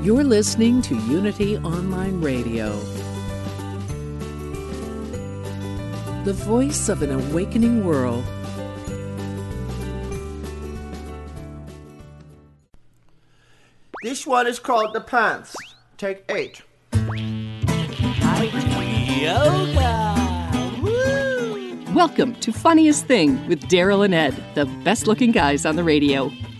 You're listening to Unity Online Radio, the voice of an awakening world. This one is called The Plants. Take 8. Yoga! Woo! Welcome to Funniest Thing with Daryl and Ed, the best-looking guys on the radio.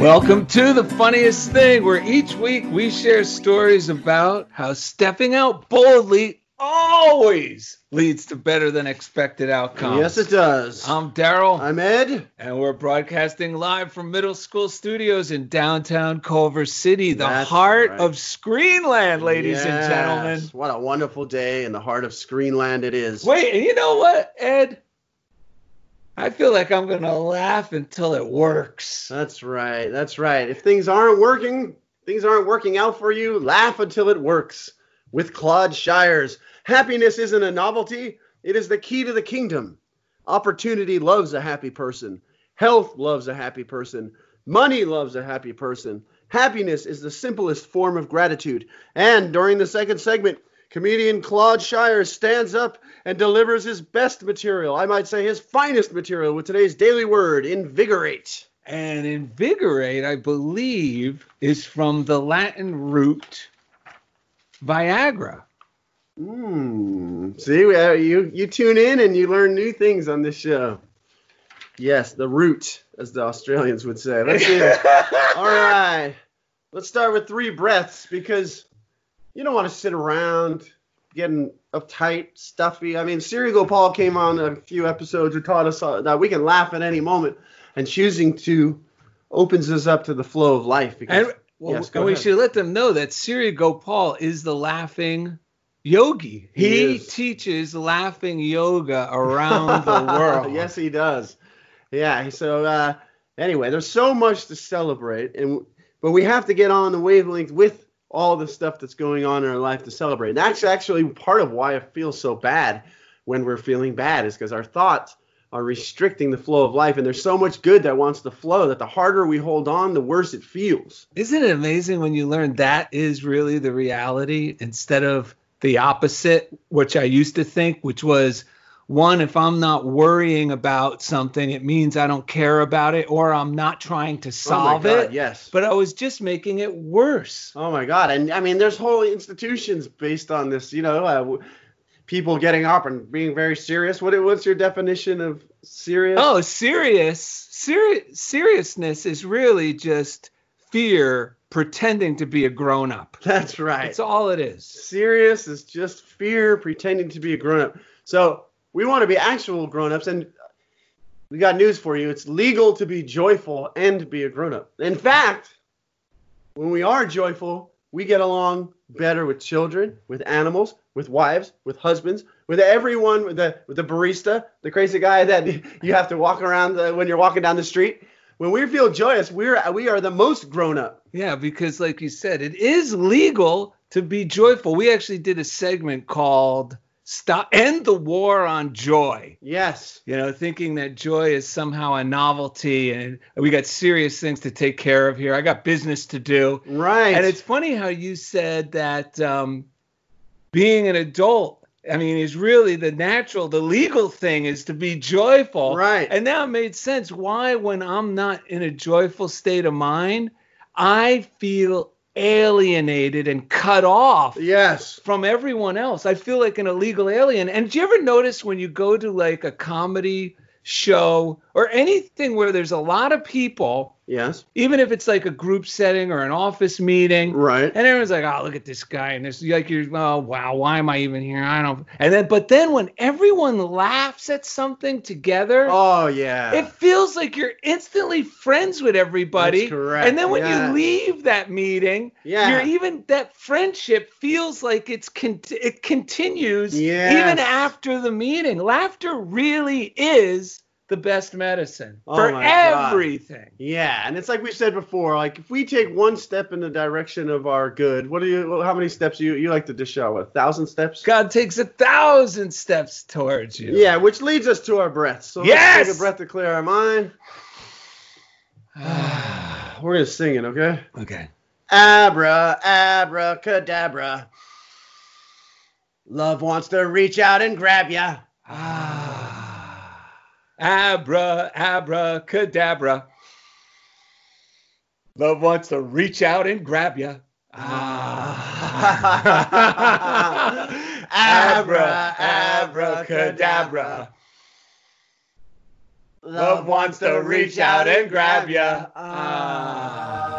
Welcome to The Funniest Thing, where each week we share stories about how stepping out boldly always leads to better than expected outcomes. Yes, it does. I'm Daryl. I'm Ed. And we're broadcasting live from middle school studios in downtown Culver City, the heart of Screenland, ladies and gentlemen. What a wonderful day in the heart of Screenland it is. Wait, and you know what, Ed? I feel like I'm going to laugh until it works. That's right. That's right. If things aren't working out for you, laugh until it works. With Claude Shires, happiness isn't a novelty. It is the key to the kingdom. Opportunity loves a happy person. Health loves a happy person. Money loves a happy person. Happiness is the simplest form of gratitude. And during the second segment, comedian Claude Shires stands up and delivers his best material, I might say his finest material, with today's Daily Word, Invigorate. And invigorate, I believe, is from the Latin root Viagra. See, you tune in and you learn new things on this show. Yes, the root, as the Australians would say. Let's see. All right. Let's start with 3 breaths, because you don't want to sit around getting uptight, stuffy. I mean, Siri Gopal came on a few episodes who taught us that we can laugh at any moment, and choosing to opens us up to the flow of life. Because, we should let them know that Siri Gopal is the laughing yogi. He teaches laughing yoga around the world. Yes, he does. Yeah. So anyway, there's so much to celebrate, but we have to get on the wavelength with all the stuff that's going on in our life to celebrate. And that's actually part of why I feel so bad when we're feeling bad, is because our thoughts are restricting the flow of life. And there's so much good that wants to flow that the harder we hold on, the worse it feels. Isn't it amazing when you learn that is really the reality instead of the opposite, which I used to think, which was, one, if I'm not worrying about something, it means I don't care about it, or I'm not trying to solve it. Yes. But I was just making it worse. Oh, my God. And, I mean, there's whole institutions based on this, you know, people getting up and being very serious. What's your definition of serious? Oh, seriousness is really just fear pretending to be a grown-up. That's right. That's all it is. Serious is just fear pretending to be a grown-up. So we want to be actual grown-ups, and we got news for you. It's legal to be joyful and be a grown-up. In fact, when we are joyful, we get along better with children, with animals, with wives, with husbands, with everyone, with the barista, the crazy guy that you have to walk around when you're walking down the street. When we feel joyous, we are the most grown-up. Yeah, because like you said, it is legal to be joyful. We actually did a segment called End the War on Joy. Yes. You know, thinking that joy is somehow a novelty, and we got serious things to take care of here. I got business to do. Right. And it's funny how you said that being an adult, I mean, is really the legal thing is to be joyful. Right. And now it made sense why, when I'm not in a joyful state of mind, I feel alienated and cut off from everyone else. I feel like an illegal alien. And do you ever notice when you go to like a comedy show or anything where there's a lot of people, even if it's like a group setting or an office meeting, and everyone's like, oh, look at this guy, and there's like, oh wow, why am I even here? I don't. And then, but then when everyone laughs at something together, it feels like you're instantly friends with everybody. That's correct. And then when you leave that meeting, you're even, that friendship feels like it's it continues even after the meeting. Laughter really is the best medicine for everything. Yeah, and it's like we said before, like if we take one step in the direction of our good, what do you? How many steps you like to dish out? What, 1,000 steps? God takes 1,000 steps towards you. Yeah, which leads us to our breath. So let's take a breath to clear our mind. We're gonna sing it, okay? Okay. Abra, abracadabra. Love wants to reach out and grab ya. Abra, abracadabra. Love wants to reach out and grab ya. Ah. Abra, abracadabra. Love wants to reach out and grab ya. Ah.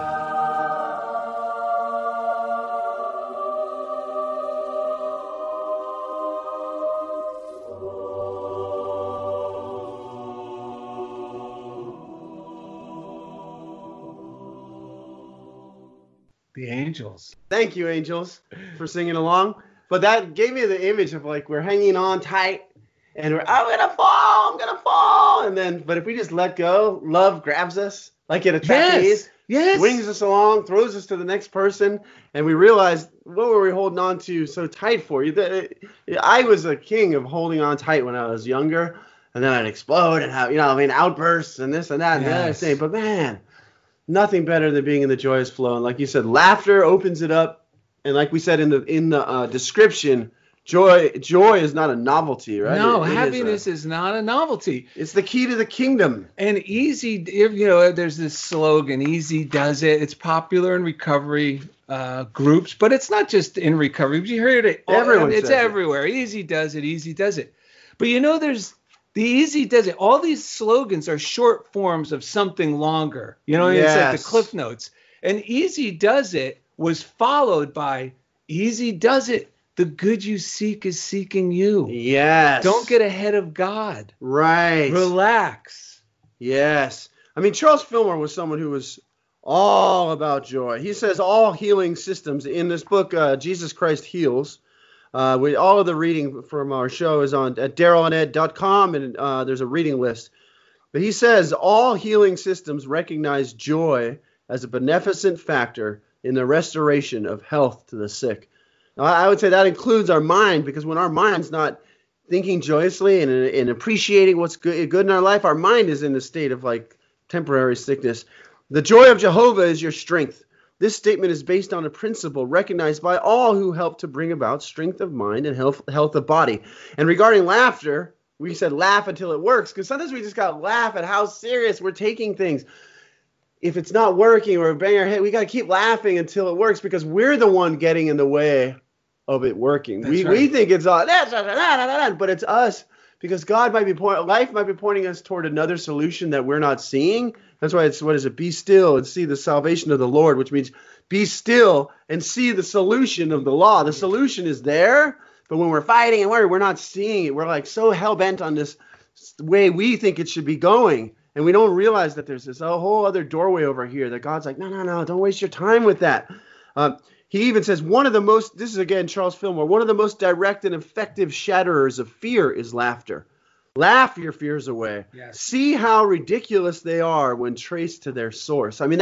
The angels. Thank you, angels, for singing along. But that gave me the image of like we're hanging on tight and we're, I'm going to fall. And then, but if we just let go, love grabs us like in a trapeze, wings us along, throws us to the next person. And we realize, what were we holding on to so tight for? I was a king of holding on tight when I was younger. And then I'd explode and have, outbursts and this and that and the other thing. But man, nothing better than being in the joyous flow. And like you said, laughter opens it up. And like we said in the description, joy is not a novelty, right? No, happiness is not a novelty. It's the key to the kingdom. And easy, there's this slogan, easy does it. It's popular in recovery groups, but it's not just in recovery. You heard it. Everyone says it's everywhere. Easy does it. Easy does it. But there's the easy does it. All these slogans are short forms of something longer. It's like the Cliff Notes. And easy does it was followed by easy does it. The good you seek is seeking you. Yes. Don't get ahead of God. Right. Relax. Yes. I mean, Charles Fillmore was someone who was all about joy. He says all healing systems in this book, Jesus Christ Heals. All of the reading from our show is on at DarylAndEd.com, and there's a reading list. But he says all healing systems recognize joy as a beneficent factor in the restoration of health to the sick. Now, I would say that includes our mind, because when our mind's not thinking joyously and appreciating what's good in our life, our mind is in a state of like temporary sickness. The joy of Jehovah is your strength. This statement is based on a principle recognized by all who help to bring about strength of mind and health of body. And regarding laughter, we said laugh until it works, because sometimes we just got to laugh at how serious we're taking things. If it's not working or banging our head, we got to keep laughing until it works, because we're the one getting in the way of it working. We think it's all, but it's us, because life might be pointing us toward another solution that we're not seeing. That's why it's, be still and see the salvation of the Lord, which means be still and see the solution of the law. The solution is there, but when we're fighting and worried, we're not seeing it. We're like so hell-bent on this way we think it should be going, and we don't realize that there's this whole other doorway over here that God's like, no, don't waste your time with that. He even says this is again Charles Fillmore, one of the most direct and effective shatterers of fear is laughter. Laugh your fears away. Yes. See how ridiculous they are when traced to their source. I mean,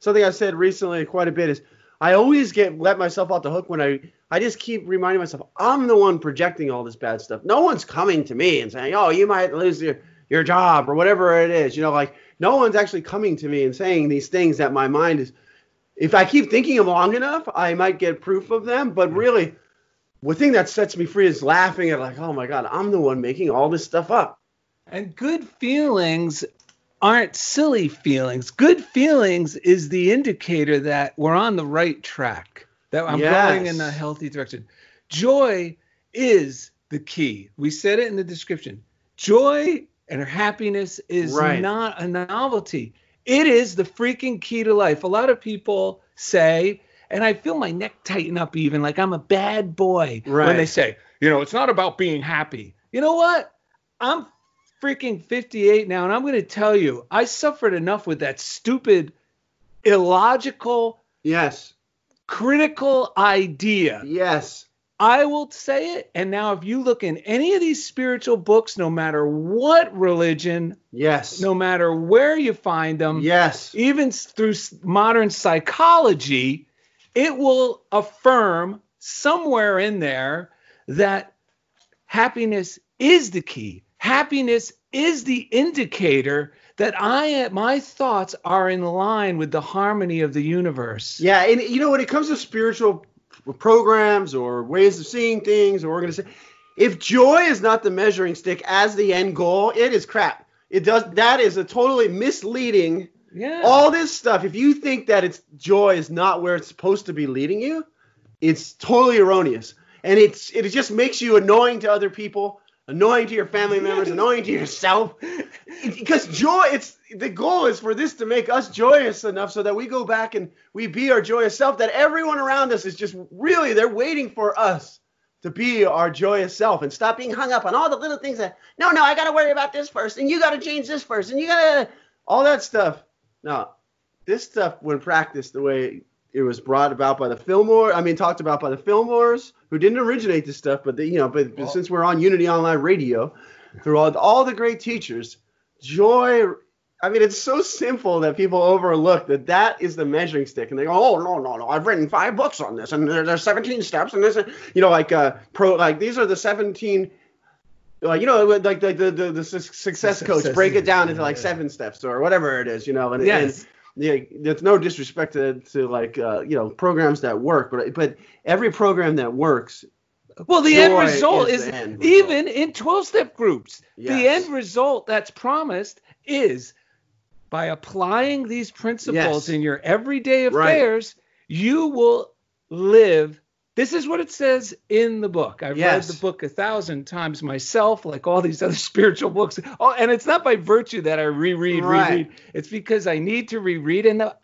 something I said recently quite a bit is I always let myself off the hook when I just keep reminding myself I'm the one projecting all this bad stuff. No one's coming to me and saying, oh, you might lose your job or whatever it is. Like no one's actually coming to me and saying these things that my mind is. If I keep thinking them long enough, I might get proof of them, but really, the thing that sets me free is laughing at like, oh, my God, I'm the one making all this stuff up. And good feelings aren't silly feelings. Good feelings is the indicator that we're on the right track, that I'm going in a healthy direction. Joy is the key. We said it in the description. Joy and happiness is not a novelty. It is the freaking key to life. A lot of people say, and I feel my neck tighten up even, like I'm a bad boy when they say, you know, it's not about being happy. You know what? I'm freaking 58 now, and I'm going to tell you, I suffered enough with that stupid, illogical, critical idea. I will say it, and now if you look in any of these spiritual books, no matter what religion, no matter where you find them, even through modern psychology, it will affirm somewhere in there that happiness is the key. Happiness is the indicator that my thoughts are in line with the harmony of the universe. Yeah, and you know, when it comes to spiritual programs or ways of seeing things or organization, if joy is not the measuring stick as the end goal, it is crap. That is a totally misleading. All this stuff. If you think that it's joy is not where it's supposed to be leading you, it's totally erroneous, and it just makes you annoying to other people, annoying to your family members, annoying to yourself. Because joy, the goal is for this to make us joyous enough so that we go back and we be our joyous self, that everyone around us is just really, they're waiting for us to be our joyous self and stop being hung up on all the little things that, no, I got to worry about this person. You got to change this person. You got to, all that stuff. Now, this stuff, when practiced the way it was brought about by the Fillmore, talked about by the Fillmores, who didn't originate this stuff, but well, since we're on Unity Online Radio, through all the great teachers, joy, it's so simple that people overlook that is the measuring stick, and they go, oh, no, I've written 5 books on this, and there's 17 steps, and this, these are the 17. The success coach break it down into 7 steps or whatever it is, and there's no disrespect to programs that work, but every program that works. Well, the end result is even in 12-step groups. Yes. The end result that's promised is by applying these principles in your everyday affairs, you will live. This is what it says in the book. I've read the book 1,000 times myself, like all these other spiritual books. Oh, and it's not by virtue that I reread. It's because I need to reread. And the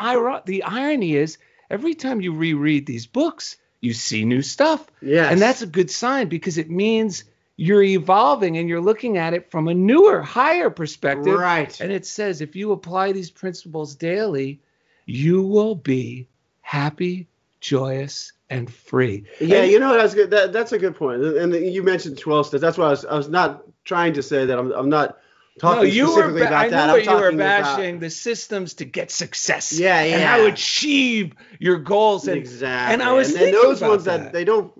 irony is, every time you reread these books, you see new stuff. Yes. And that's a good sign, because it means you're evolving and you're looking at it from a newer, higher perspective. Right. And it says, if you apply these principles daily, you will be happy, joyous, and free. Yeah, and, that's good. That's a good point. And you mentioned 12 steps. That's why I was not trying to say that. I'm not talking specifically about that. I know you were bashing the systems to get success. Yeah. And how to achieve your goals. And, exactly. And I was thinking those about ones that they don't.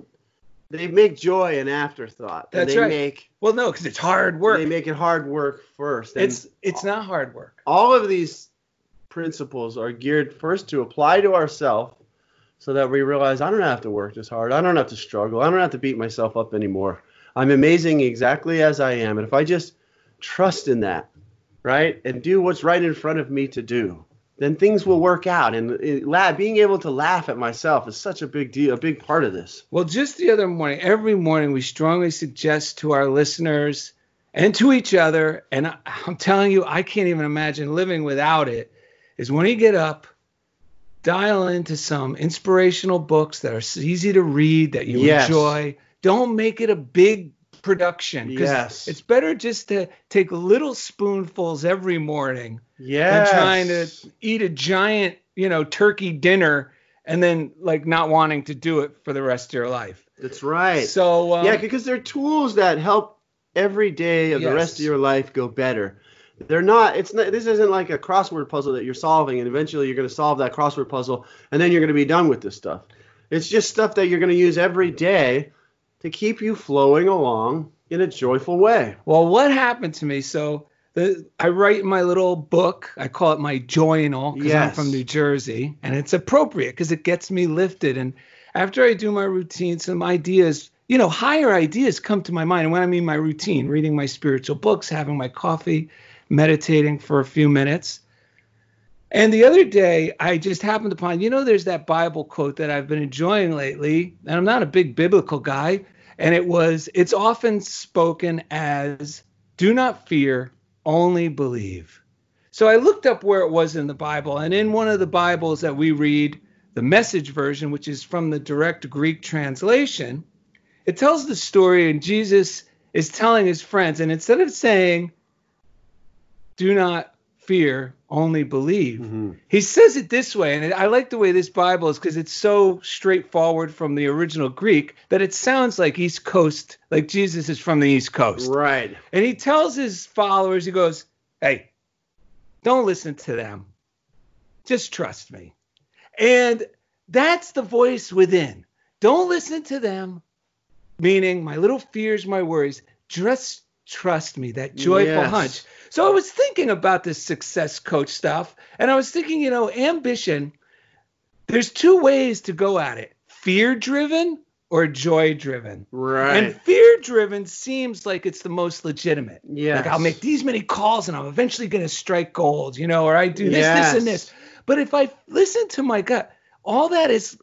They make joy an afterthought. That's right. Well, no, because it's hard work. They make it hard work first. It's not hard work. All of these principles are geared first to apply to ourselves, so that we realize I don't have to work this hard. I don't have to struggle. I don't have to beat myself up anymore. I'm amazing exactly as I am. And if I just trust in that, right, and do what's right in front of me to do, then things will work out. And being able to laugh at myself is such a big deal, a big part of this. Well, just the other morning, every morning we strongly suggest to our listeners and to each other, and I'm telling you, I can't even imagine living without it, is when you get up, dial into some inspirational books that are easy to read, that you enjoy. Don't make it a big production. It's better just to take little spoonfuls every morning than trying to eat a giant, turkey dinner and then not wanting to do it for the rest of your life. That's right. So because they're tools that help every day of the rest of your life go better. They're not, this isn't like a crossword puzzle that you're solving and eventually you're going to solve that crossword puzzle and then you're going to be done with this stuff. It's just stuff that you're going to use every day to keep you flowing along in a joyful way. Well, what happened to me? So I write my little book. I call it my journal because I'm from New Jersey, and it's appropriate because it gets me lifted. And after I do my routine, some ideas, higher ideas come to my mind. And when I mean my routine, reading my spiritual books, having my coffee, meditating for a few minutes. And the other day, I just happened upon, you know, there's that Bible quote that I've been enjoying lately, and I'm not a big biblical guy, and it was, it's often spoken as, do not fear, only believe. So I looked up where it was in the Bible, and in one of the Bibles that we read, the Message version, which is from the direct Greek translation, it tells the story, and Jesus is telling his friends, and instead of saying, do not fear, only believe. Mm-hmm. He says it this way, and I like the way this Bible is because it's so straightforward from the original Greek that it sounds like East Coast, like Jesus is from the East Coast. Right. And he tells his followers, he goes, hey, don't listen to them. Just trust me. And that's the voice within. Don't listen to them, meaning my little fears, my worries. Just trust me, that joyful hunch. So I was thinking about this success coach stuff, and I was thinking, you know, ambition, there's two ways to go at it, fear-driven or joy-driven. Right. And fear-driven seems like it's the most legitimate. Yes. Like I'll make these many calls, and I'm eventually going to strike gold, you know, or I do this, this, and this. But if I listen to my gut, all that is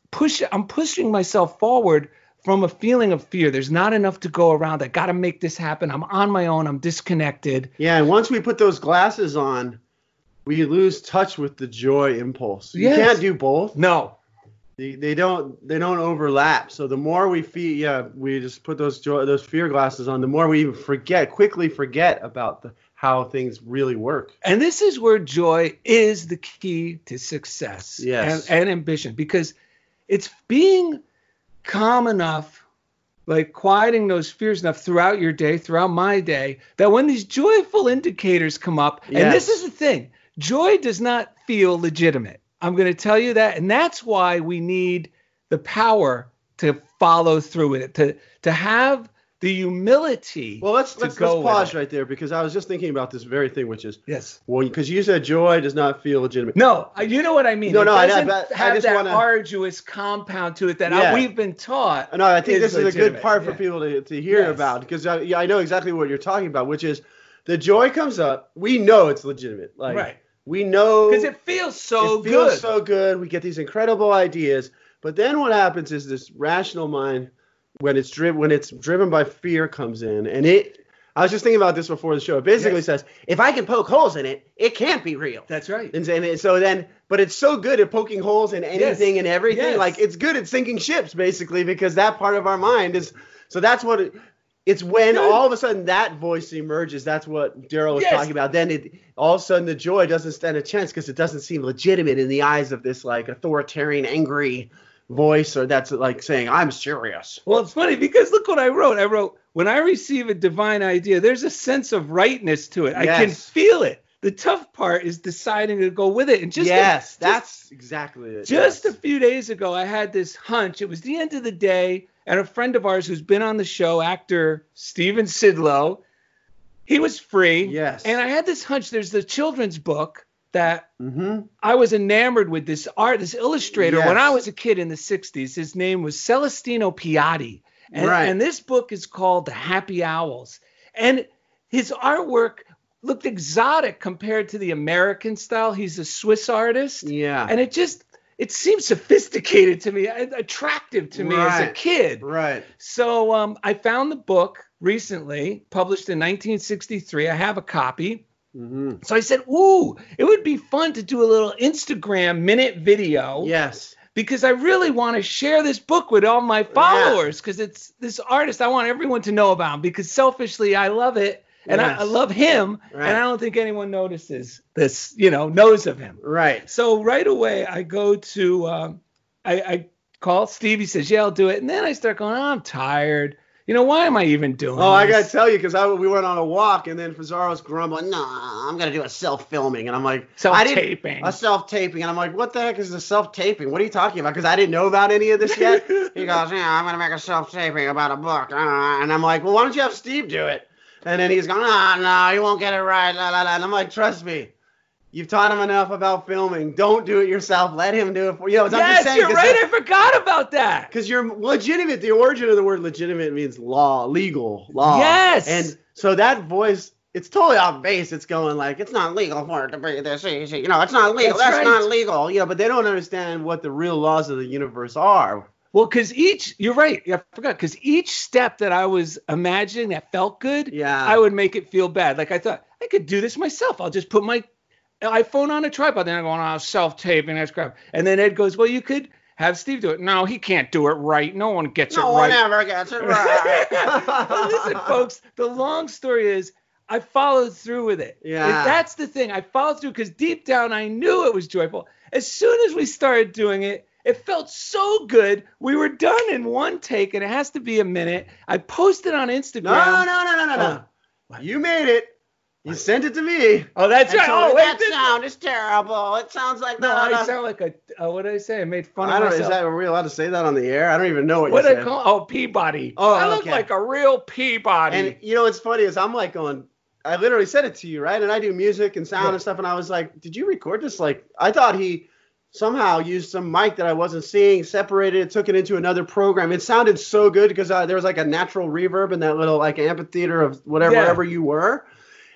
I'm pushing myself forward from a feeling of fear. There's not enough to go around. I got to make this happen. I'm on my own. I'm disconnected. Yeah. And once we put those glasses on, we lose touch with the joy impulse. You can't do both. No, they don't overlap. So the more we we just put those fear glasses on, the more we quickly forget about how things really work. And this is where joy is the key to success and ambition, because it's being calm enough, like quieting those fears enough throughout your day, throughout my day, that when these joyful indicators come up, and this is the thing, joy does not feel legitimate. I'm going to tell you that. And that's why we need the power to follow through with it, to have the humility. Well, let's pause right there, because I was just thinking about this very thing, which is, well, because you said joy does not feel legitimate. No, you know what I mean. No, it doesn't have that arduous compound to it that we've been taught. No, I think this is a good part for people to hear about, because I know exactly what you're talking about, which is the joy comes up. We know it's legitimate. Like, we know. Because it feels so good. It feels so good. We get these incredible ideas. But then what happens is this rational mind, when it's driven by fear, comes in, and I was just thinking about this before the show. It basically says, if I can poke holes in it, it can't be real. That's right. And so then, but it's so good at poking holes in anything and everything. Yes. Like, it's good at sinking ships, basically, because that part of our mind is. So that's what it's when all of a sudden that voice emerges. That's what Daryl was talking about. Then all of a sudden the joy doesn't stand a chance, because it doesn't seem legitimate in the eyes of this like authoritarian, angry voice, or that's like saying, I'm serious. Well, it's funny, because look what I wrote. I wrote, when I receive a divine idea, there's a sense of rightness to it. Yes. I can feel it. The tough part is deciding to go with it. And that's exactly it. Just a few days ago, I had this hunch. It was the end of the day, and a friend of ours who's been on the show, actor Stephen Sidlow, he was free. Yes. And I had this hunch. There's the children's book that I was enamored with, this art, this illustrator. Yes. When I was a kid in the 60s, his name was Celestino Piatti. And this book is called The Happy Owls. And his artwork looked exotic compared to the American style. He's a Swiss artist. Yeah. And it seemed sophisticated to me, attractive to me as a kid. Right. So I found the book recently, published in 1963. I have a copy. Mm-hmm. So I said, ooh, it would be fun to do a little Instagram minute video. Yes. Because I really want to share this book with all my followers, because it's this artist I want everyone to know about, because selfishly I love it, and I love him, and I don't think anyone notices this, you know, knows of him. Right. So right away I go to, I call Steve, he says, yeah, I'll do it. And then I start going, oh, I'm tired. You know, why am I even doing this? Oh, I got to tell you, because we went on a walk, and then Fazzaro's grumbling, nah, I'm going to do a self-filming. And I'm like, a self-taping. And I'm like, what the heck is a self-taping? What are you talking about? Because I didn't know about any of this yet. He goes, yeah, I'm going to make a self-taping about a book. And I'm like, well, why don't you have Steve do it? And then he's going, no, you won't get it right. La, la, la. And I'm like, trust me. You've taught him enough about filming. Don't do it yourself. Let him do it for you. Yes, you're right. I forgot about that. Because you're legitimate. The origin of the word legitimate means law, legal law. Yes. And so that voice it's totally off base. It's going like, it's not legal for it to be this easy. You know, it's not legal. That's right. Not legal. You know, but they don't understand what the real laws of the universe are. Well, because each, you're right. I forgot. Because each step that I was imagining that felt good, I would make it feel bad. Like I thought, I could do this myself. I'll just put my iPhone on a tripod. Then I'm going, oh, self-taping, that's crap. And then Ed goes, well, you could have Steve do it. No, he can't do it right. No one gets it right. No one ever gets it right. Well, listen, folks, the long story is I followed through with it. Yeah. Like, that's the thing. I followed through because deep down I knew it was joyful. As soon as we started doing it, it felt so good. We were done in one take, and it has to be a minute. I posted on Instagram. No. You made it. You sent it to me. Oh, that's right. Oh, wait, that sound is terrible. It sounds like I sound like a what did I say? I made fun of myself. Are we allowed to say that on the air? I don't even know what you said. What did I call? Oh, Peabody. Oh, I look like a real Peabody. And you know what's funny is I'm like going, I literally said it to you, right? And I do music and sound and stuff, and I was like, did you record this? Like, I thought he somehow used some mic that I wasn't seeing, separated it, took it into another program. It sounded so good because there was like a natural reverb in that little like amphitheater of wherever you were.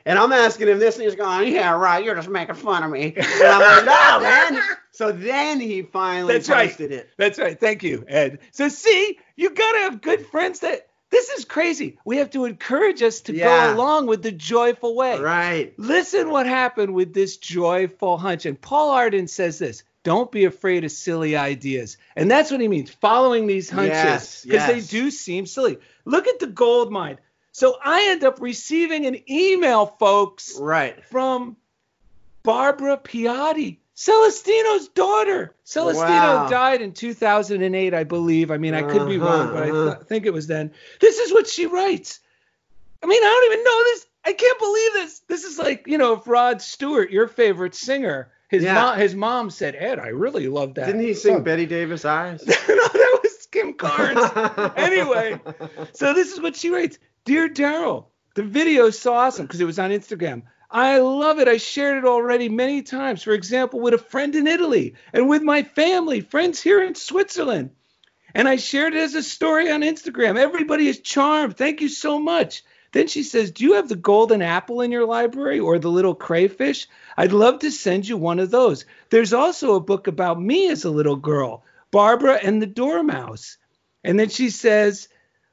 And I'm asking him this, and he's going, yeah, right, you're just making fun of me. And I'm like, no, man. So then he finally posted it. That's right. Thank you, Ed. So see, you got to have good friends that – this is crazy. We have to encourage us to go along with the joyful way. Right. Listen what happened with this joyful hunch. And Paul Arden says this. Don't be afraid of silly ideas. And that's what he means, following these hunches, because they do seem silly. Look at the gold mine. So I end up receiving an email, folks, from Barbara Piatti, Celestino's daughter. Celestino died in 2008, I believe. I mean, I could be wrong, but I think it was then. This is what she writes. I mean, I don't even know this. I can't believe this. This is like, you know, if Rod Stewart, your favorite singer, his mom said, Ed, I really love that. Didn't he sing Betty Davis Eyes? No, that was Kim Carnes. Anyway, so this is what she writes. Dear Daryl, the video is so awesome because it was on Instagram. I love it. I shared it already many times, for example, with a friend in Italy and with my family, friends here in Switzerland. And I shared it as a story on Instagram. Everybody is charmed. Thank you so much. Then she says, do you have the golden apple in your library or the little crayfish? I'd love to send you one of those. There's also a book about me as a little girl, Barbara and the Dormouse. And then she says,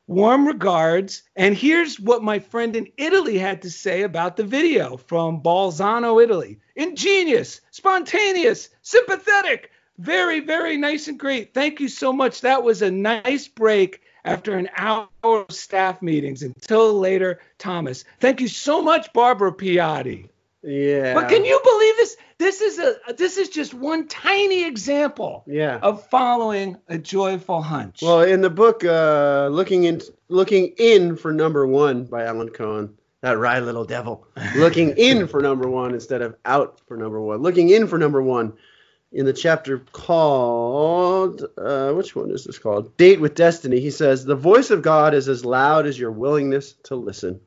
warm regards. And here's what my friend in Italy had to say about the video from Balzano, Italy. Ingenious, spontaneous, sympathetic, very, very nice and great. Thank you so much. That was a nice break. After an hour of staff meetings. Until later, Thomas. Thank you so much, Barbara Piatti. Yeah. But can you believe this? This is just one tiny example of following a joyful hunch. Well, in the book, Looking In for Number One by Alan Cohen, that wry little devil. Looking in for number one instead of out for number one. Looking in for number one. In the chapter called, which one is this called? Date with Destiny. He says, the voice of God is as loud as your willingness to listen.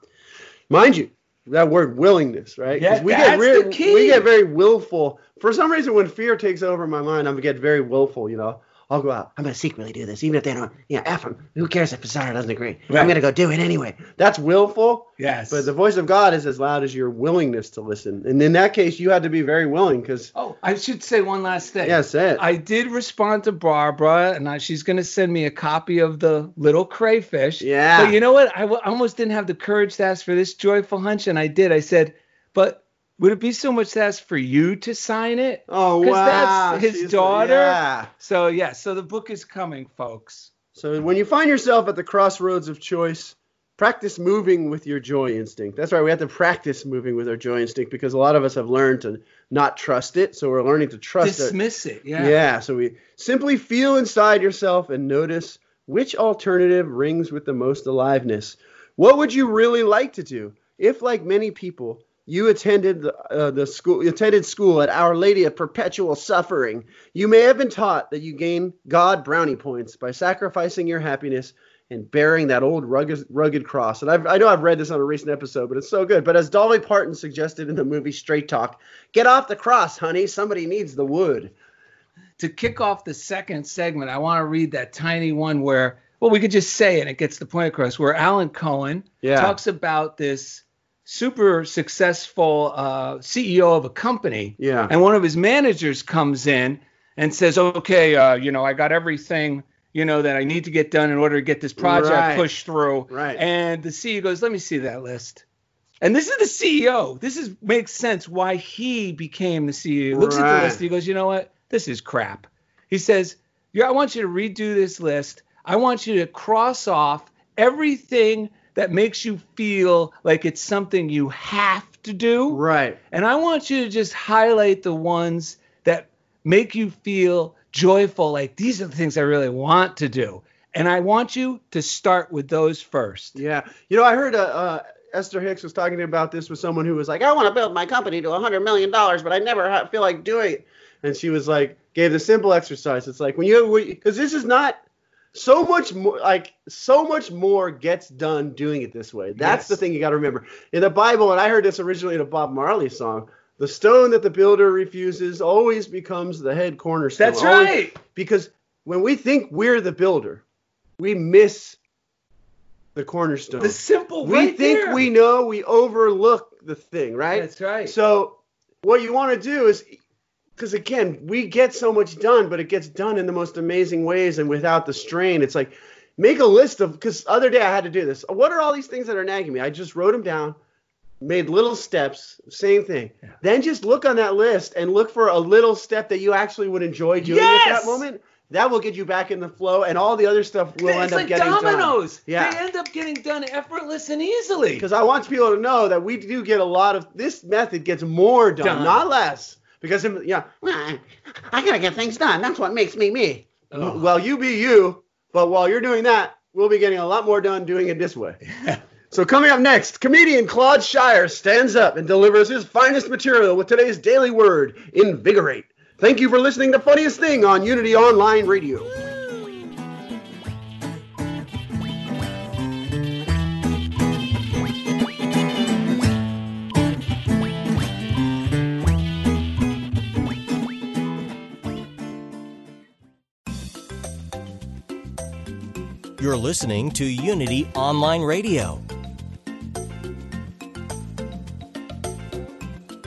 Mind you, that word willingness, right? Yeah, the key. We get very willful. For some reason, when fear takes over my mind, I'm going to get very willful, you know. I'll go out. I'm going to secretly do this, even if they don't, F them. Who cares if Pisano doesn't agree? Right. I'm going to go do it anyway. That's willful. Yes. But the voice of God is as loud as your willingness to listen. And in that case, you had to be very willing because. Oh, I should say one last thing. Yeah, say it. I did respond to Barbara, and she's going to send me a copy of the little crayfish. Yeah. But you know what? I almost didn't have the courage to ask for this joyful hunch, and I did. I said, but. Would it be so much to ask for you to sign it? Oh, wow. Because that's his daughter. Yeah. So, so the book is coming, folks. So when you find yourself at the crossroads of choice, practice moving with your joy instinct. That's right. We have to practice moving with our joy instinct because a lot of us have learned to not trust it. So we're learning to trust it. Dismiss it. Yeah. Yeah. So we simply feel inside yourself and notice which alternative rings with the most aliveness. What would you really like to do if, like many people, you attended school at Our Lady of Perpetual Suffering. You may have been taught that you gain God brownie points by sacrificing your happiness and bearing that old rugged cross. And I know I've read this on a recent episode, but it's so good. But as Dolly Parton suggested in the movie Straight Talk, get off the cross, honey. Somebody needs the wood. To kick off the second segment, I want to read that tiny one where, well, we could just say it. It gets the point across, where Alan Cohen talks about this super successful CEO of a company. Yeah. And one of his managers comes in and says, okay, I got everything, that I need to get done in order to get this project pushed through. Right. And the CEO goes, let me see that list. And this is the CEO. Makes sense why he became the CEO. Looks at the list. And he goes, you know what? This is crap. He says, I want you to redo this list. I want you to cross off everything that makes you feel like it's something you have to do. Right. And I want you to just highlight the ones that make you feel joyful. Like, these are the things I really want to do. And I want you to start with those first. Yeah. I heard Esther Hicks was talking about this with someone who was like, I want to build my company to $100 million, but I never feel like doing it. And she was like, gave the simple exercise. It's like, because this is not so much more, so much more gets done doing it this way. That's the thing you got to remember. In the Bible, and I heard this originally in a Bob Marley song, the stone that the builder refuses always becomes the head cornerstone. That's right. Because when we think we're the builder, we miss the cornerstone. The simple way. We overlook the thing, right? That's right. So what you want to do is, because again, we get so much done, but it gets done in the most amazing ways and without the strain. It's like, make a list of, because the other day I had to do this. What are all these things that are nagging me? I just wrote them down, made little steps, same thing. Yeah. Then just look on that list and look for a little step that you actually would enjoy doing at that moment. That will get you back in the flow, and all the other stuff will end up getting done. It's like dominoes. Yeah. They end up getting done effortless and easily. Because I want people to know that we do get a lot of – this method gets more done, not less. Because, I got to get things done. That's what makes me me. Oh. Well, you be you, but while you're doing that, we'll be getting a lot more done doing it this way. Yeah. So coming up next, comedian Claude Shires stands up and delivers his finest material with today's Daily Word, Invigorate. Thank you for listening to Funniest Thing on Unity Online Radio. You're listening to Unity Online Radio,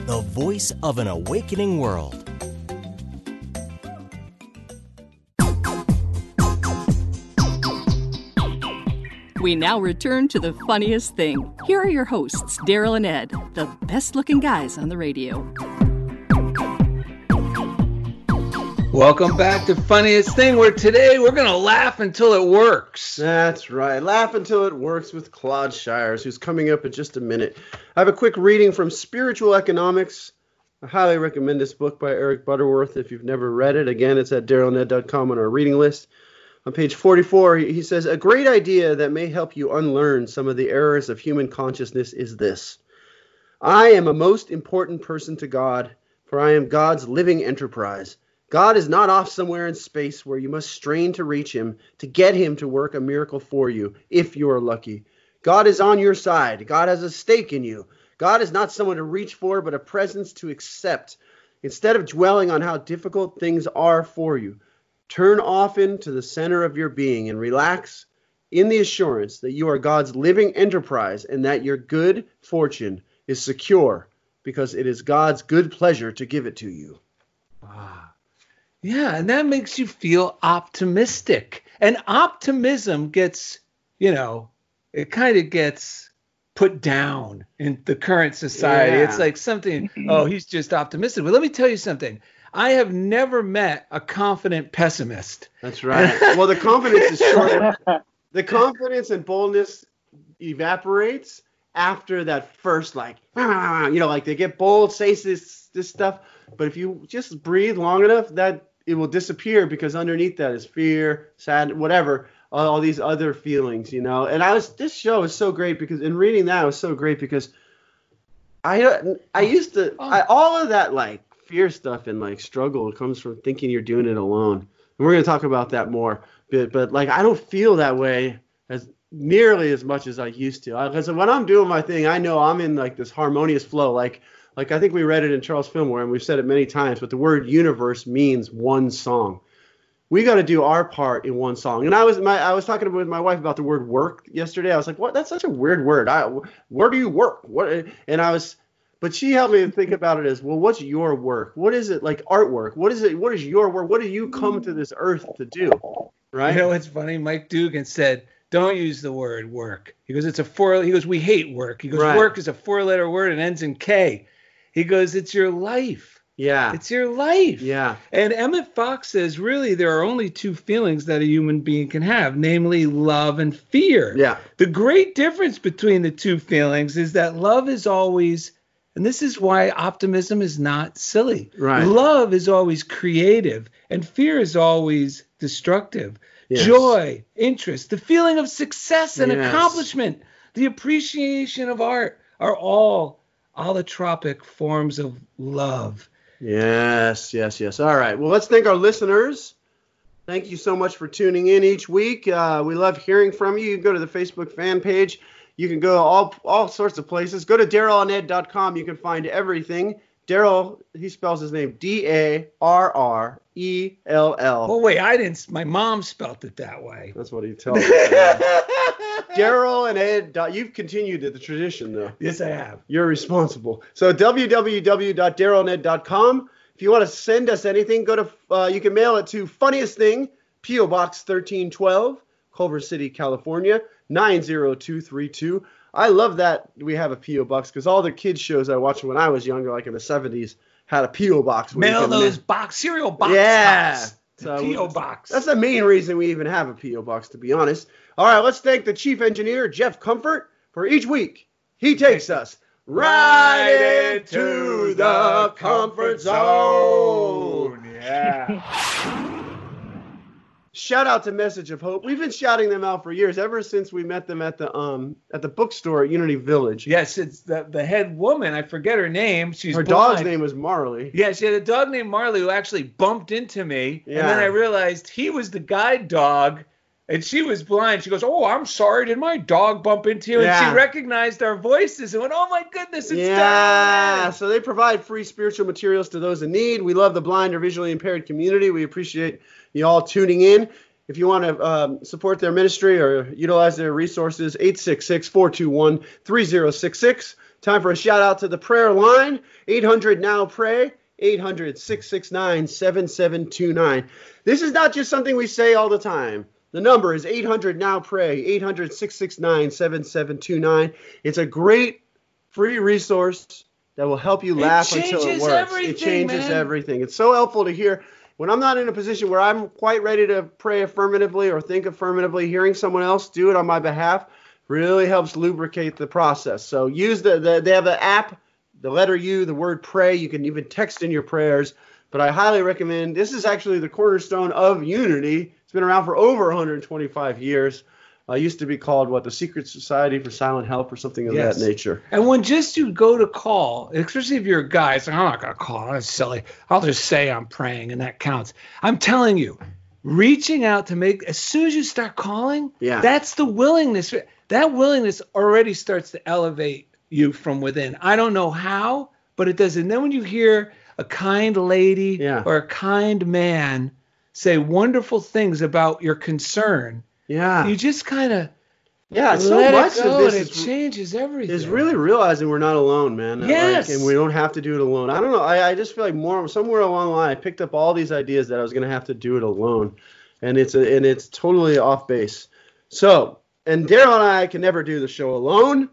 the voice of an awakening world. We now return to the funniest thing. Here are your hosts, Daryl and Ed, the best-looking guys on the radio. Welcome back to Funniest Thing, where today we're going to laugh until it works. That's right. Laugh until it works with Claude Shires, who's coming up in just a minute. I have a quick reading from Spiritual Economics. I highly recommend this book by Eric Butterworth if you've never read it. Again, it's at DarylAndEd.com on our reading list. On page 44, he says, a great idea that may help you unlearn some of the errors of human consciousness is this. I am a most important person to God, for I am God's living enterprise. God is not off somewhere in space where you must strain to reach him, to get him to work a miracle for you, if you are lucky. God is on your side. God has a stake in you. God is not someone to reach for, but a presence to accept. Instead of dwelling on how difficult things are for you, turn often to the center of your being and relax in the assurance that you are God's living enterprise and that your good fortune is secure because it is God's good pleasure to give it to you. Ah, yeah, and that makes you feel optimistic. And optimism gets, it kind of gets put down in the current society. Yeah. It's like something, he's just optimistic. Well, let me tell you something. I have never met a confident pessimist. That's right. Well, the confidence is short. The confidence and boldness evaporates after that first, they get bold, say this stuff. But if you just breathe long enough, that it will disappear because underneath that is fear, sad, whatever, all these other feelings, And this show is so great because in reading that, it was so great because all of that, fear stuff and struggle comes from thinking you're doing it alone, and we're going to talk about that more bit, but I don't feel that way as nearly as much as I used to, because when I'm doing my thing, I know I'm in this harmonious flow, like I think we read it in Charles Fillmore, and we've said it many times, but the word universe means one song. we got to do our part in one song. And I was talking with my wife about the word work yesterday. I was like, what? That's such a weird word. Where do you work? What? And I was, but she helped me think about it as, well, what's your work? What is it, like artwork? What is it? What is your work? What do you come to this earth to do? Right. You know what's funny? Mike Dugan said, don't use the word work. He goes, we hate work. He goes, right. Work is a 4-letter word and ends in K. He goes, it's your life. Yeah. It's your life. Yeah. And Emmett Fox says, really, there are only two feelings that a human being can have, namely love and fear. Yeah. The great difference between the two feelings is that love is always, and this is why optimism is not silly. Right. Love is always creative, and fear is always destructive. Yes. Joy, interest, the feeling of success and accomplishment, the appreciation of art are all allotropic forms of love. Yes. All right. Well, let's thank our listeners. Thank you so much for tuning in each week. We love hearing from you. You can go to the Facebook fan page. You can go all sorts of places. Go to DarylAndEd.com. You can find everything. Daryl, he spells his name D-A-R-R-E-L-L. Well, wait, I didn't. My mom spelled it that way. That's what he tells me. DarylAndEd.com. You've continued the tradition, though. Yes, I have. You're responsible. So www.darylanded.com. If you want to send us anything, go to. You can mail it to Funniest Thing, P.O. Box 1312, Culver City, California, 90232. I love that we have a P.O. box because all the kids' shows I watched when I was younger, like in the 70s, had a P.O. box. Mail those box, cereal box. Yeah. So P.O. box. That's the main reason we even have a P.O. box, to be honest. All right, let's thank the chief engineer, Jeff Comfort, for each week he takes us right into the comfort zone. Yeah. Shout out to Message of Hope. We've been shouting them out for years, ever since we met them at the bookstore at Unity Village. Yes, it's the head woman. I forget her name. Her dog's name was Marley. Yeah, she had a dog named Marley who actually bumped into me. Yeah. And then I realized he was the guide dog, and she was blind. She goes, oh, I'm sorry. Did my dog bump into you? Yeah. And she recognized our voices and went, oh, my goodness, it's Daryl. So they provide free spiritual materials to those in need. We love the blind or visually impaired community. We appreciate you all tuning in. If you want to support their ministry or utilize their resources, 866-421-3066. Time for a shout-out to the prayer line, 800-NOW-PRAY, 800-669-7729. This is not just something we say all the time. The number is 800-NOW-PRAY, 800-669-7729. It's a great free resource that will help you laugh until it works. It changes everything. It's so helpful to hear. When I'm not in a position where I'm quite ready to pray affirmatively or think affirmatively, hearing someone else do it on my behalf really helps lubricate the process. So use they have an app, the letter U, the word pray. You can even text in your prayers. But I highly recommend. This is actually the cornerstone of Unity. It's been around for over 125 years. It used to be called, the Secret Society for Silent Help or something of that nature. And when you go to call, especially if you're a guy, it's like, I'm not going to call. That's silly. I'll just say I'm praying, and that counts. I'm telling you, reaching out as soon as you start calling, that's the willingness. That willingness already starts to elevate you from within. I don't know how, but it does. And then when you hear a kind lady or a kind man say wonderful things about your concern, you just kind of so much of this changes everything. Is really realizing we're not alone, man. Yes. And we don't have to do it alone. I don't know. I just feel like somewhere along the line I picked up all these ideas that I was going to have to do it alone, and it's totally off base. So, and Daryl and I can never do the show alone.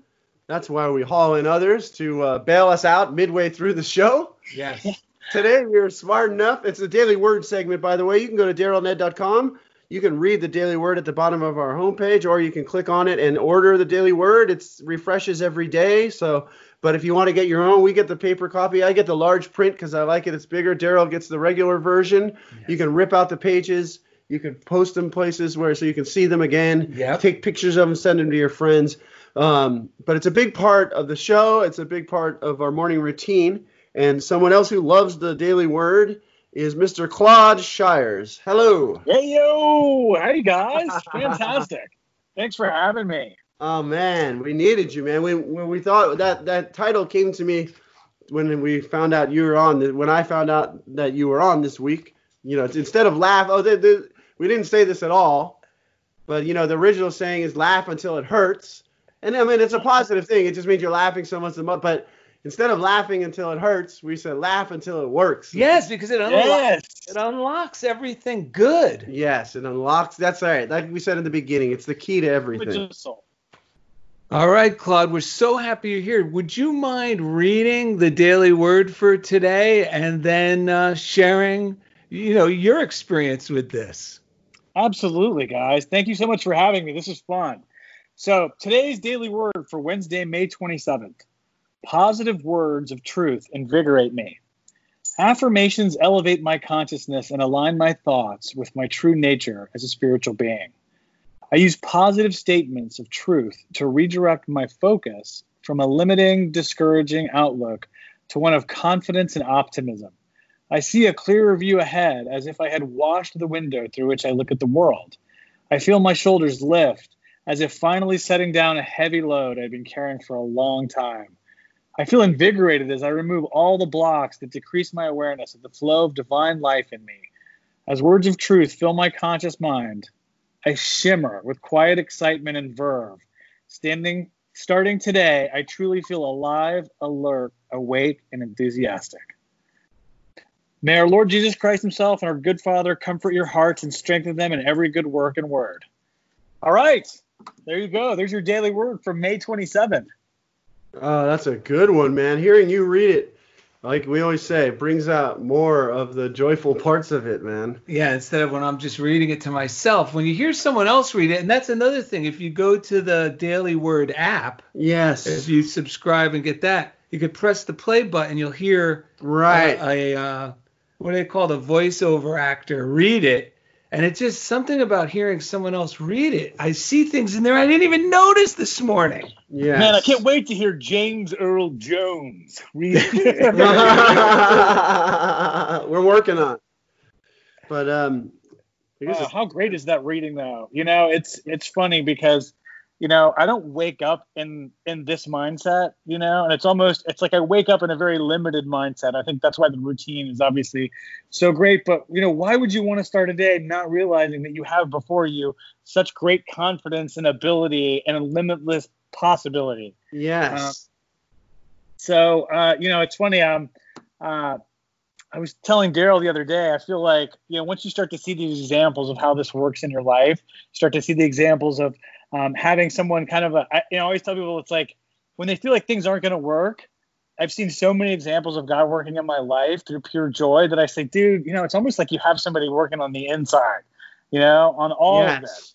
That's why we haul in others to bail us out midway through the show. Yes. Today we are smart enough. It's the Daily Word segment, by the way. You can go to DarylAndEd.com. You can read the Daily Word at the bottom of our homepage, or you can click on it and order the Daily Word. It refreshes every day. So, but if you want to get your own, we get the paper copy. I get the large print because I like it. It's bigger. Daryl gets the regular version. Yes. You can rip out the pages. You can post them places so you can see them again. Yep. Take pictures of them, send them to your friends. But it's a big part of the show. It's a big part of our morning routine. And someone else who loves the Daily Word is Mr. Claude Shires. Hello. Hey, yo. Hey, guys. Fantastic. Thanks for having me. Oh, man. We needed you, man. We thought that title came to me when I found out you were on this week. You know, instead of laugh, oh, we didn't say this at all. But, you know, the original saying is laugh until it hurts. And, I mean, it's a positive thing. It just means you're laughing so much. But instead of laughing until it hurts, we said laugh until it works. Yes, because it unlocks everything good. Yes, it unlocks. That's all right. Like we said in the beginning, it's the key to everything. All right, Claude, we're so happy you're here. Would you mind reading the Daily Word for today and then sharing, you know, your experience with this? Absolutely, guys. Thank you so much for having me. This is fun. So today's Daily Word for Wednesday, May 27th. Positive words of truth invigorate me. Affirmations elevate my consciousness and align my thoughts with my true nature as a spiritual being. I use positive statements of truth to redirect my focus from a limiting, discouraging outlook to one of confidence and optimism. I see a clearer view ahead as if I had washed the window through which I look at the world. I feel my shoulders lift as if finally setting down a heavy load I've been carrying for a long time. I feel invigorated as I remove all the blocks that decrease my awareness of the flow of divine life in me. As words of truth fill my conscious mind, I shimmer with quiet excitement and verve. Starting today, I truly feel alive, alert, awake, and enthusiastic. May our Lord Jesus Christ himself and our good Father comfort your hearts and strengthen them in every good work and word. All right. There you go. There's your Daily Word from May 27th. Oh, that's a good one, man. Hearing you read it, like we always say, it brings out more of the joyful parts of it, man. Yeah, instead of when I'm just reading it to myself, when you hear someone else read it, and that's another thing. If you go to the Daily Word app, yes, if you subscribe and get that, you could press the play button. You'll hear what do they call the voiceover actor read it. And it's just something about hearing someone else read it. I see things in there I didn't even notice this morning. Yeah, man, I can't wait to hear James Earl Jones read it. We're working on it. But how great is that reading, though? You know, it's funny because, you know, I don't wake up in this mindset, you know, and it's like I wake up in a very limited mindset. I think that's why the routine is obviously so great. But, you know, why would you want to start a day not realizing that you have before you such great confidence and ability and a limitless possibility? Yes. You know, it's funny. I was telling Daryl the other day, I feel like, you know, once you start to see these examples of how this works in your life, start to see the examples of having someone kind of I always tell people it's like when they feel like things aren't going to work. I've seen so many examples of God working in my life through pure joy that I say, dude, you know, it's almost like you have somebody working on the inside, you know, on all of this.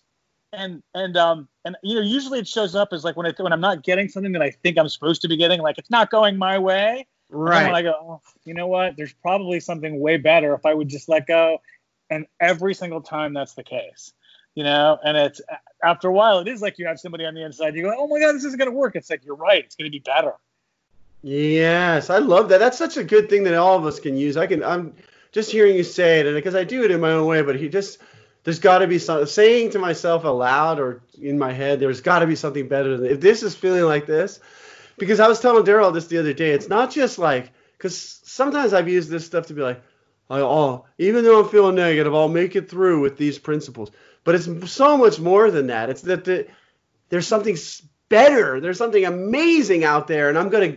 And you know, usually it shows up as like when I'm not getting something that I think I'm supposed to be getting, like it's not going my way. Right. And I go, oh, you know what? There's probably something way better if I would just let go. And every single time that's the case, you know, and it's after a while, it is like you have somebody on the inside. You go, oh, my God, this isn't going to work. It's like, you're right. It's going to be better. Yes. I love that. That's such a good thing that all of us can use. I'm just hearing you say it, and because I do it in my own way, but there's got to be something saying to myself aloud or in my head. There's got to be something better than if this is feeling like this. Because I was telling Daryl this the other day, it's not just like, because sometimes I've used this stuff to be like, oh, even though I'm feeling negative, I'll make it through with these principles. But it's so much more than that. It's that there's something better, there's something amazing out there, and I'm gonna,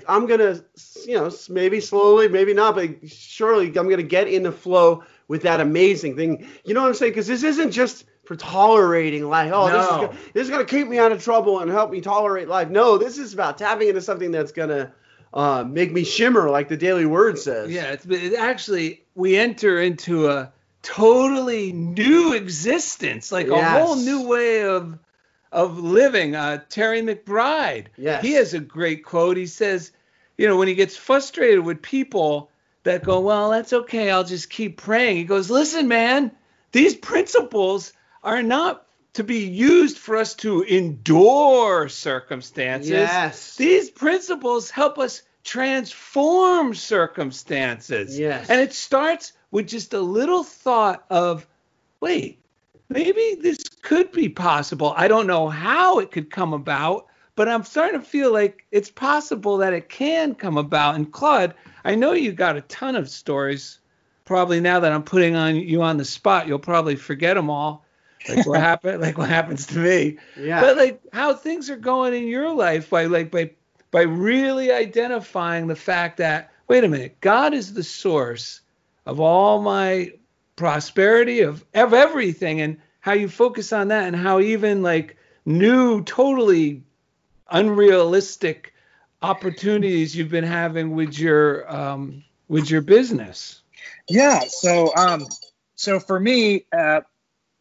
you know, maybe slowly, maybe not, but surely I'm gonna get in the flow with that amazing thing. You know what I'm saying? Because this isn't just for tolerating life. Oh, no. This is going to keep me out of trouble and help me tolerate life. No, this is about tapping into something that's going to make me shimmer, like the Daily Word says. Yeah, actually, we enter into a totally new existence, like a whole new way of living. Terry McBride, he has a great quote. He says, you know, when he gets frustrated with people that go, well, that's okay, I'll just keep praying. He goes, listen, man, these principles are not to be used for us to endure circumstances. Yes. These principles help us transform circumstances. Yes. And it starts with just a little thought of, wait, maybe this could be possible. I don't know how it could come about, but I'm starting to feel like it's possible that it can come about. And Claude, I know you got a ton of stories probably now that I'm putting on you on the spot, you'll probably forget them all. Like what happened, like what happens to me. Yeah. But like how things are going in your life by really identifying the fact that, wait a minute, God is the source of all my prosperity, of everything, and how you focus on that, and how even like new, totally unrealistic opportunities you've been having with your business. Yeah. So for me,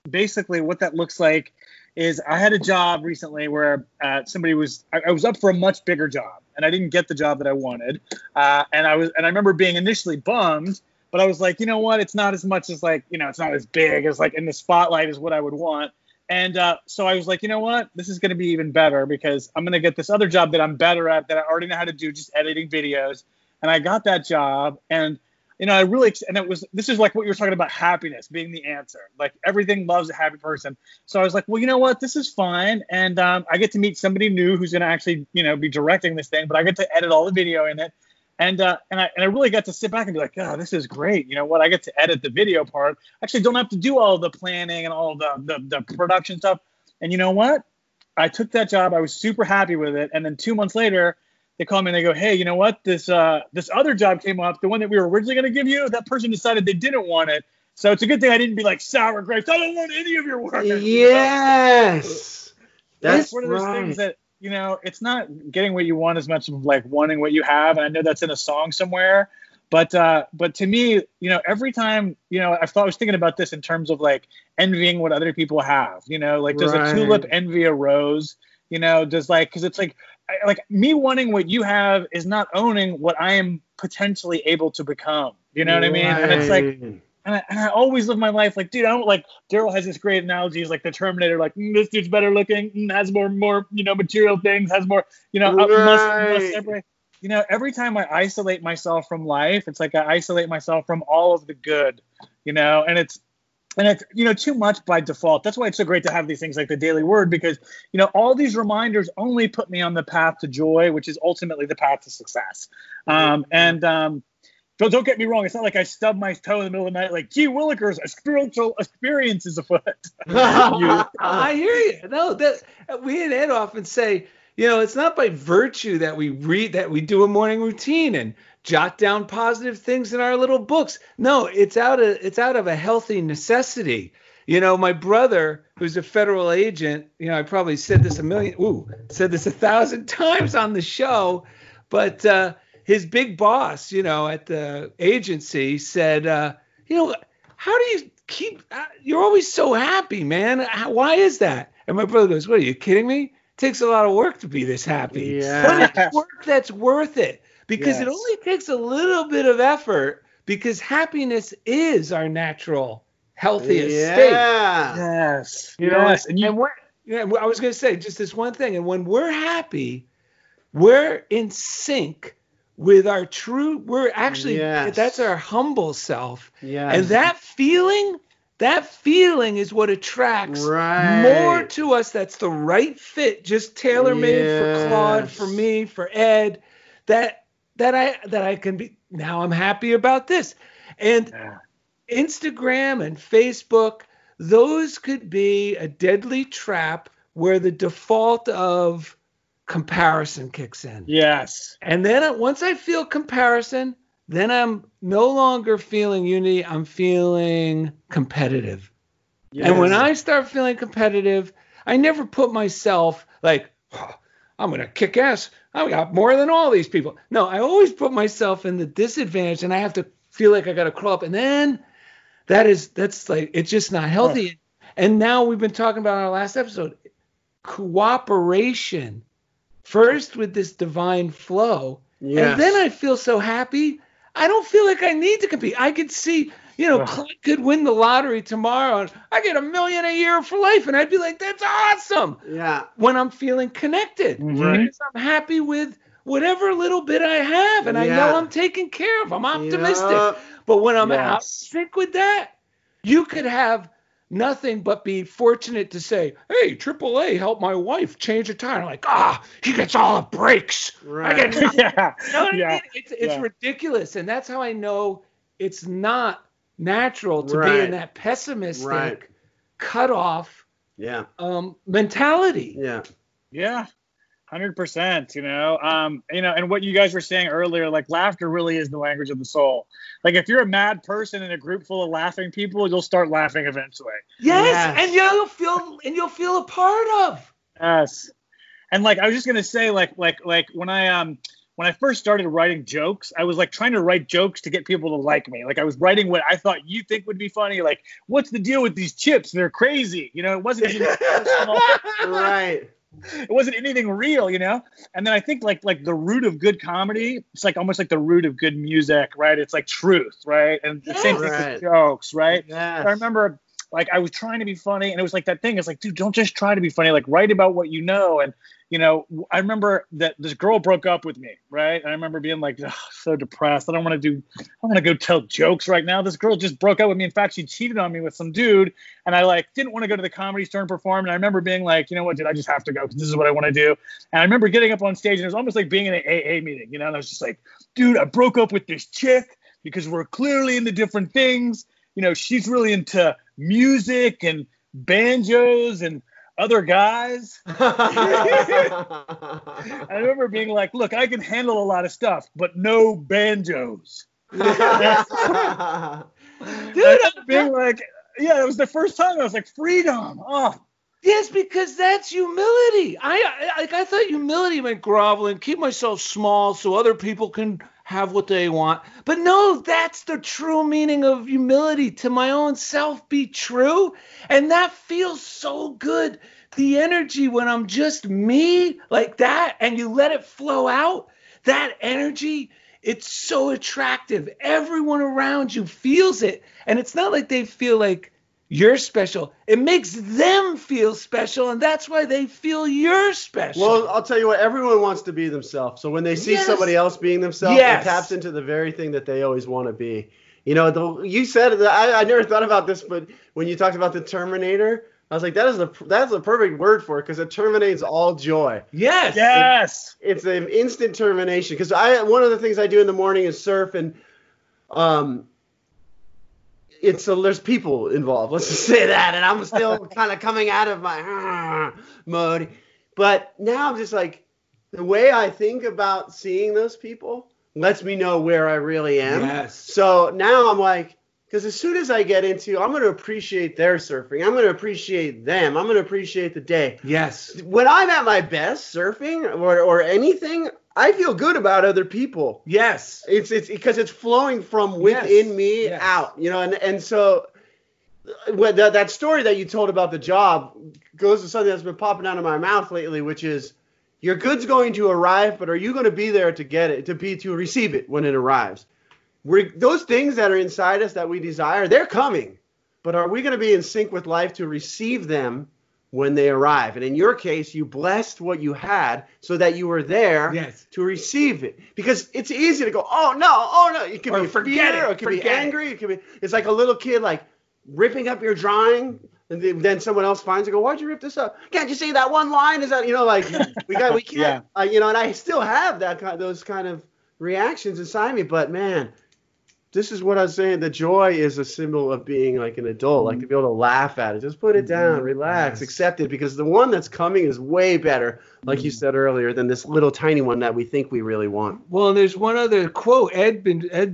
basically what that looks like is I had a job recently where I was up for a much bigger job and I didn't get the job that I wanted. And I remember being initially bummed, but I was like, you know what? It's not as much as like, you know, it's not as big as like in the spotlight is what I would want. And so I was like, you know what? This is going to be even better because I'm going to get this other job that I'm better at, that I already know how to do, just editing videos. And I got that job. And, you know, this is like what you were talking about, happiness being the answer. Like everything loves a happy person. So I was like, well, you know what? This is fine. And I get to meet somebody new who's going to actually, you know, be directing this thing, but I get to edit all the video in it. And I really got to sit back and be like, oh, this is great. You know what? I get to edit the video part. Actually, don't have to do all the planning and all the production stuff. And you know what? I took that job. I was super happy with it. And then 2 months later, they call me and they go, hey, you know what? This other job came up. The one that we were originally going to give you, that person decided they didn't want it. So it's a good thing I didn't be like sour grapes. I don't want any of your work. Yes. That's one of those things that, you know, it's not getting what you want as much as like wanting what you have. And I know that's in a song somewhere, but to me, you know, every time, you know, I was thinking about this in terms of like envying what other people have, you know, like does a tulip envy a rose, you know, does like, cause it's like, me wanting what you have is not owning what I am potentially able to become, you know what I mean? And it's like, and I always live my life like, dude, I don't like, Daryl has this great analogy. He's like the Terminator, like this dude's better looking, has more, you know, material things, has more, you know, you know, every time I isolate myself from life, it's like I isolate myself from all of the good, you know, and it's, you know, too much by default. That's why it's so great to have these things like the Daily Word, because, you know, all these reminders only put me on the path to joy, which is ultimately the path to success. Don't get me wrong. It's not like I stub my toe in the middle of the night, like, gee willikers, a spiritual experience is afoot. I hear you. No, we and Ed often say, you know, it's not by virtue that we do a morning routine and jot down positive things in our little books. No, it's out of a healthy necessity. You know, my brother, who's a federal agent, you know, I probably said this a 1,000 times on the show, but, his big boss, you know, at the agency said, you know, how do you keep, you're always so happy, man. Why is that? And my brother goes, what, are you kidding me? It takes a lot of work to be this happy. Yeah. But it's work that's worth it, because it only takes a little bit of effort, because happiness is our natural, healthiest state. Yes. You know, I was going to say just this one thing. And when we're happy, we're in sync with our true, we're actually, that's our humble self. Yes. And that feeling is what attracts more to us. That's the right fit, just tailor-made for Claude, for me, for Ed, that I can be, now I'm happy about this. And Instagram and Facebook, those could be a deadly trap where the default of comparison kicks in. Yes. And then once I feel comparison, then I'm no longer feeling unity. I'm feeling competitive. Yes. And when I start feeling competitive, I never put myself like, oh, I'm going to kick ass. I got more than all these people. No, I always put myself in the disadvantage, and I have to feel like I got to crawl up. And then that's like, it's just not healthy. Oh. And now we've been talking about in our last episode, cooperation. First with this divine flow, and then I feel so happy. I don't feel like I need to compete. I could see, you know, Claude could win the lottery tomorrow, and I get $1 million a year for life, and I'd be like, that's awesome. Yeah. When I'm feeling connected, because I'm happy with whatever little bit I have, and I know I'm taken care of. I'm optimistic. Yep. But when I'm out sick with that, you could have nothing but be fortunate to say, hey, AAA helped my wife change a tire. I'm like, he gets all the breaks. Right. I get nothing. You know what I mean? It's ridiculous. And that's how I know it's not natural to be in that pessimistic, cut off mentality. Yeah. Yeah. 100%, you know, and what you guys were saying earlier, like laughter really is the language of the soul. Like if you're a mad person in a group full of laughing people, you'll start laughing eventually. Yes. And you'll feel a part of. Yes. And like, I was just going to say, like when I first started writing jokes, I was like trying to write jokes to get people to like me. Like I was writing what I thought you think would be funny. Like, what's the deal with these chips? They're crazy. You know, it wasn't just personal. Right. It wasn't anything real, you know? And then I think like the root of good comedy, it's like almost like the root of good music, right? It's like truth, right? And the same thing with jokes, right? Yes. I remember like I was trying to be funny and it was like that thing. It's like, dude, don't just try to be funny. Like write about what you know. And, you know, I remember that this girl broke up with me, right? And I remember being like, oh, so depressed. I don't want to go tell jokes right now. This girl just broke up with me. In fact, she cheated on me with some dude. And I like didn't want to go to the Comedy Store and perform. And I remember being like, you know what, dude, I just have to go because this is what I want to do. And I remember getting up on stage and it was almost like being in an AA meeting, you know? And I was just like, dude, I broke up with this chick because we're clearly into different things. You know, she's really into music and banjos and other guys. I remember being like, look, I can handle a lot of stuff, but no banjos. Dude, being like, yeah, it was the first time I was like, freedom. Oh. Yes, because that's humility. I thought humility meant groveling, keep myself small so other people can have what they want. But no, that's the true meaning of humility, to my own self be true. And that feels so good. The energy when I'm just me like that and you let it flow out, that energy, it's so attractive. Everyone around you feels it. And it's not like they feel like you're special. It makes them feel special. And that's why they feel you're special. Well, I'll tell you what, everyone wants to be themselves. So when they see somebody else being themselves, it taps into the very thing that they always want to be. You know, you said that I never thought about this, but when you talked about the Terminator, I was like, that's the perfect word for it because it terminates all joy. Yes. Yes. It's an instant termination. Because one of the things I do in the morning is surf, and there's people involved. Let's just say that. And I'm still kind of coming out of my mode. But now I'm just like, the way I think about seeing those people lets me know where I really am. Yes. So now I'm like, because as soon as I get into, I'm going to appreciate their surfing. I'm going to appreciate them. I'm going to appreciate the day. Yes. When I'm at my best surfing or anything, I feel good about other people. Yes. It's because it's flowing from within me out, you know, and so when that story that you told about the job goes to something that's been popping out of my mouth lately, which is your good's going to arrive, but are you going to be there to get it, to receive it when it arrives? Those things that are inside us that we desire, they're coming, but are we going to be in sync with life to receive them when they arrive? And in your case, you blessed what you had so that you were there to receive it. Because it's easy to go, oh no. It can be fear, or it can be angry. It can be. It's like a little kid like ripping up your drawing, and then someone else finds it. Go, why'd you rip this up? Can't you see that one line? Is that, you know, like we can't. You know, and I still have those kind of reactions inside me. But man, this is what I was saying. The joy is a symbol of being like an adult, like to be able to laugh at it. Just put it down, relax, accept it, because the one that's coming is way better, like you said earlier, than this little tiny one that we think we really want. Well, and there's one other quote. Ed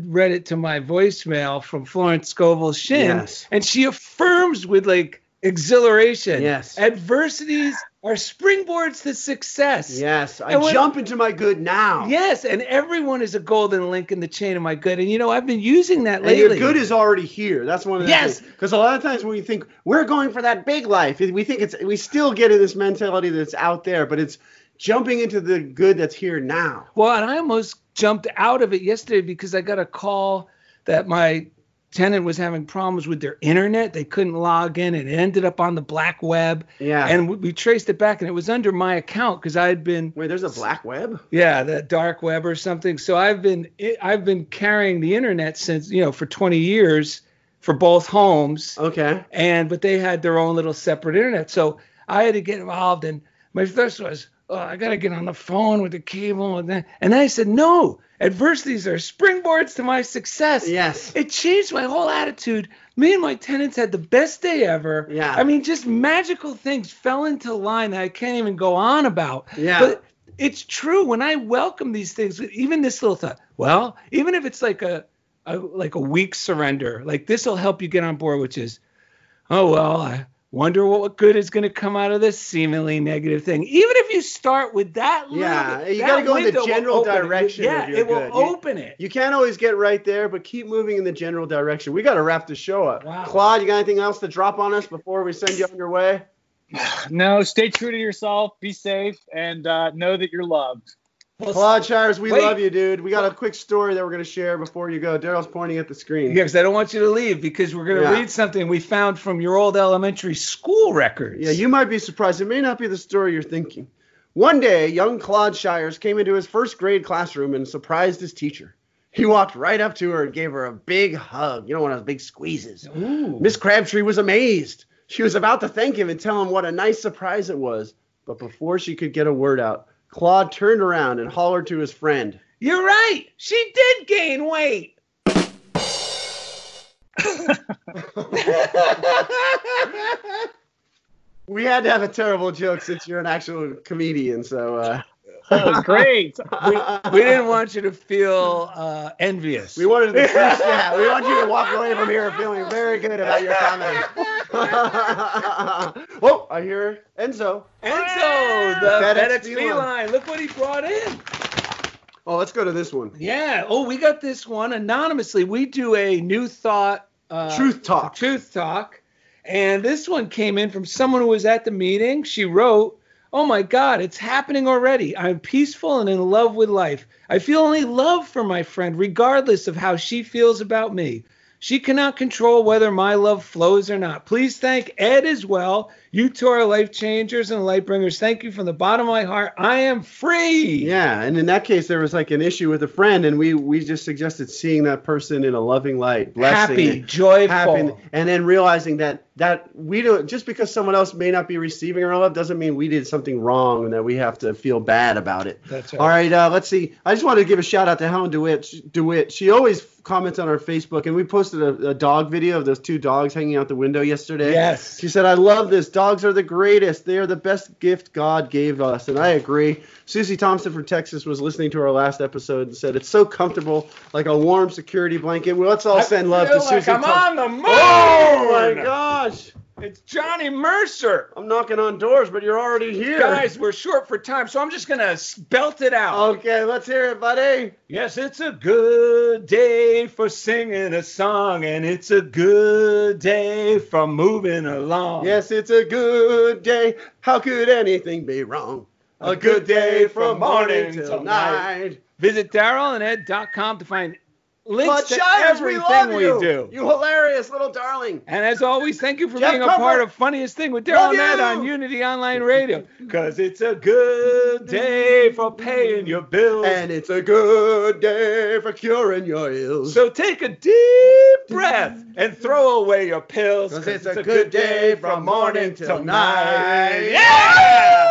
read it to my voicemail from Florence Scovel Shinn, and she affirms with like exhilaration. Yes. Adversities are springboards to success. Yes. I jump into my good now. Yes. And everyone is a golden link in the chain of my good. And, you know, I've been using that lately. And your good is already here. That's one of the things. Because a lot of times when you think we're going for that big life, we think we still get in this mentality that's out there, but it's jumping into the good that's here now. Well, and I almost jumped out of it yesterday because I got a call that my tenant was having problems with their internet. They couldn't log in. It ended up on the black web. Yeah. And we traced it back, and it was under my account because I had been. Wait, there's a black web? Yeah, the dark web or something. So I've been carrying the internet since, you know, for 20 years for both homes. Okay. But they had their own little separate internet. So I had to get involved, and my first was, oh, I got to get on the phone with the cable. And then I said, no, adversities are springboards to my success. Yes. It changed my whole attitude. Me and my tenants had the best day ever. Yeah. I mean, just magical things fell into line that I can't even go on about. Yeah. But it's true. When I welcome these things, even this little thought, well, even if it's like a weak surrender, like this will help you get on board, which is, oh, well, I wonder what good is going to come out of this seemingly negative thing. Even if you start with that, you got to go in the general direction. Yeah, it will open it. You can't always get right there, but keep moving in the general direction. We got to wrap the show up. Wow. Claude, you got anything else to drop on us before we send you on your way? No, stay true to yourself, be safe, and know that you're loved. Claude Shires, we love you, dude. We got a quick story that we're going to share before you go. Daryl's pointing at the screen. Yeah, because I don't want you to leave, because we're going to read something we found from your old elementary school records. Yeah, you might be surprised. It may not be the story you're thinking. One day, young Claude Shires came into his first grade classroom and surprised his teacher. He walked right up to her and gave her a big hug. You know, one of those big squeezes. Ooh. Miss Crabtree was amazed. She was about to thank him and tell him what a nice surprise it was. But before she could get a word out, Claude turned around and hollered to his friend, "You're right. She did gain weight." We had to have a terrible joke since you're an actual comedian, so... That was great. We didn't want you to feel envious. We wanted to We want you to walk away from here feeling very good about your comedy. Oh, I hear Enzo. Enzo, the FedEx feline. Look what he brought in. Oh, let's go to this one. Yeah. Oh, we got this one anonymously. We do a new thought. Truth Talk. And this one came in from someone who was at the meeting. She wrote, "Oh my God, it's happening already. I'm peaceful and in love with life. I feel only love for my friend, regardless of how she feels about me. She cannot control whether my love flows or not. Please thank Ed as well. You two are life changers and light bringers. Thank you from the bottom of my heart. I am free." Yeah, and in that case, there was like an issue with a friend, and we just suggested seeing that person in a loving light, blessing, happy, joyful, and then realizing that we don't, just because someone else may not be receiving our love doesn't mean we did something wrong and that we have to feel bad about it. That's right. All right, let's see. I just wanted to give a shout out to Helen DeWitt. She always comments on our Facebook, and we posted a dog video of those two dogs hanging out the window yesterday. Yes. She said, "I love this. Dogs are the greatest. They are the best gift God gave us." And I agree. Susie Thompson from Texas was listening to our last episode and said, "It's so comfortable, like a warm security blanket." Well, let's all send love to Susie Thompson. I'm on the moon! Oh, my gosh. It's Johnny Mercer. I'm knocking on doors, but you're already here. Guys, we're short for time, so I'm just going to belt it out. Okay, let's hear it, buddy. Yes, it's a good day for singing a song, and it's a good day for moving along. Yes, it's a good day. How could anything be wrong? A good day from morning till night. Visit DarylAndEd.com to find links to everything we do. You hilarious little darling. And as always, thank you for being a part of Funniest Thing with Daryl and Ed on Unity Online Radio. Because it's a good day for paying your bills. And it's a good day for curing your ills. So take a deep breath and throw away your pills. Because it's a good day from morning till night. Yeah!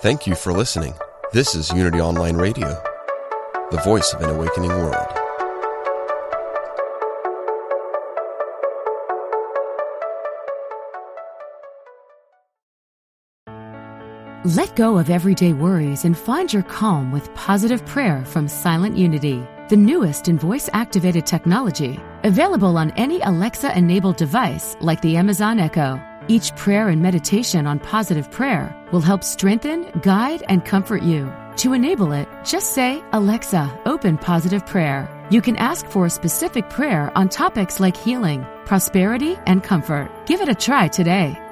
Thank you for listening. This is Unity Online Radio, the voice of an awakening world. Let go of everyday worries and find your calm with Positive Prayer from Silent Unity, the newest in voice-activated technology, available on any Alexa-enabled device like the Amazon Echo. Each prayer and meditation on Positive Prayer will help strengthen, guide, and comfort you. To enable it, just say, Alexa, open Positive Prayer. You can ask for a specific prayer on topics like healing, prosperity, and comfort. Give it a try today.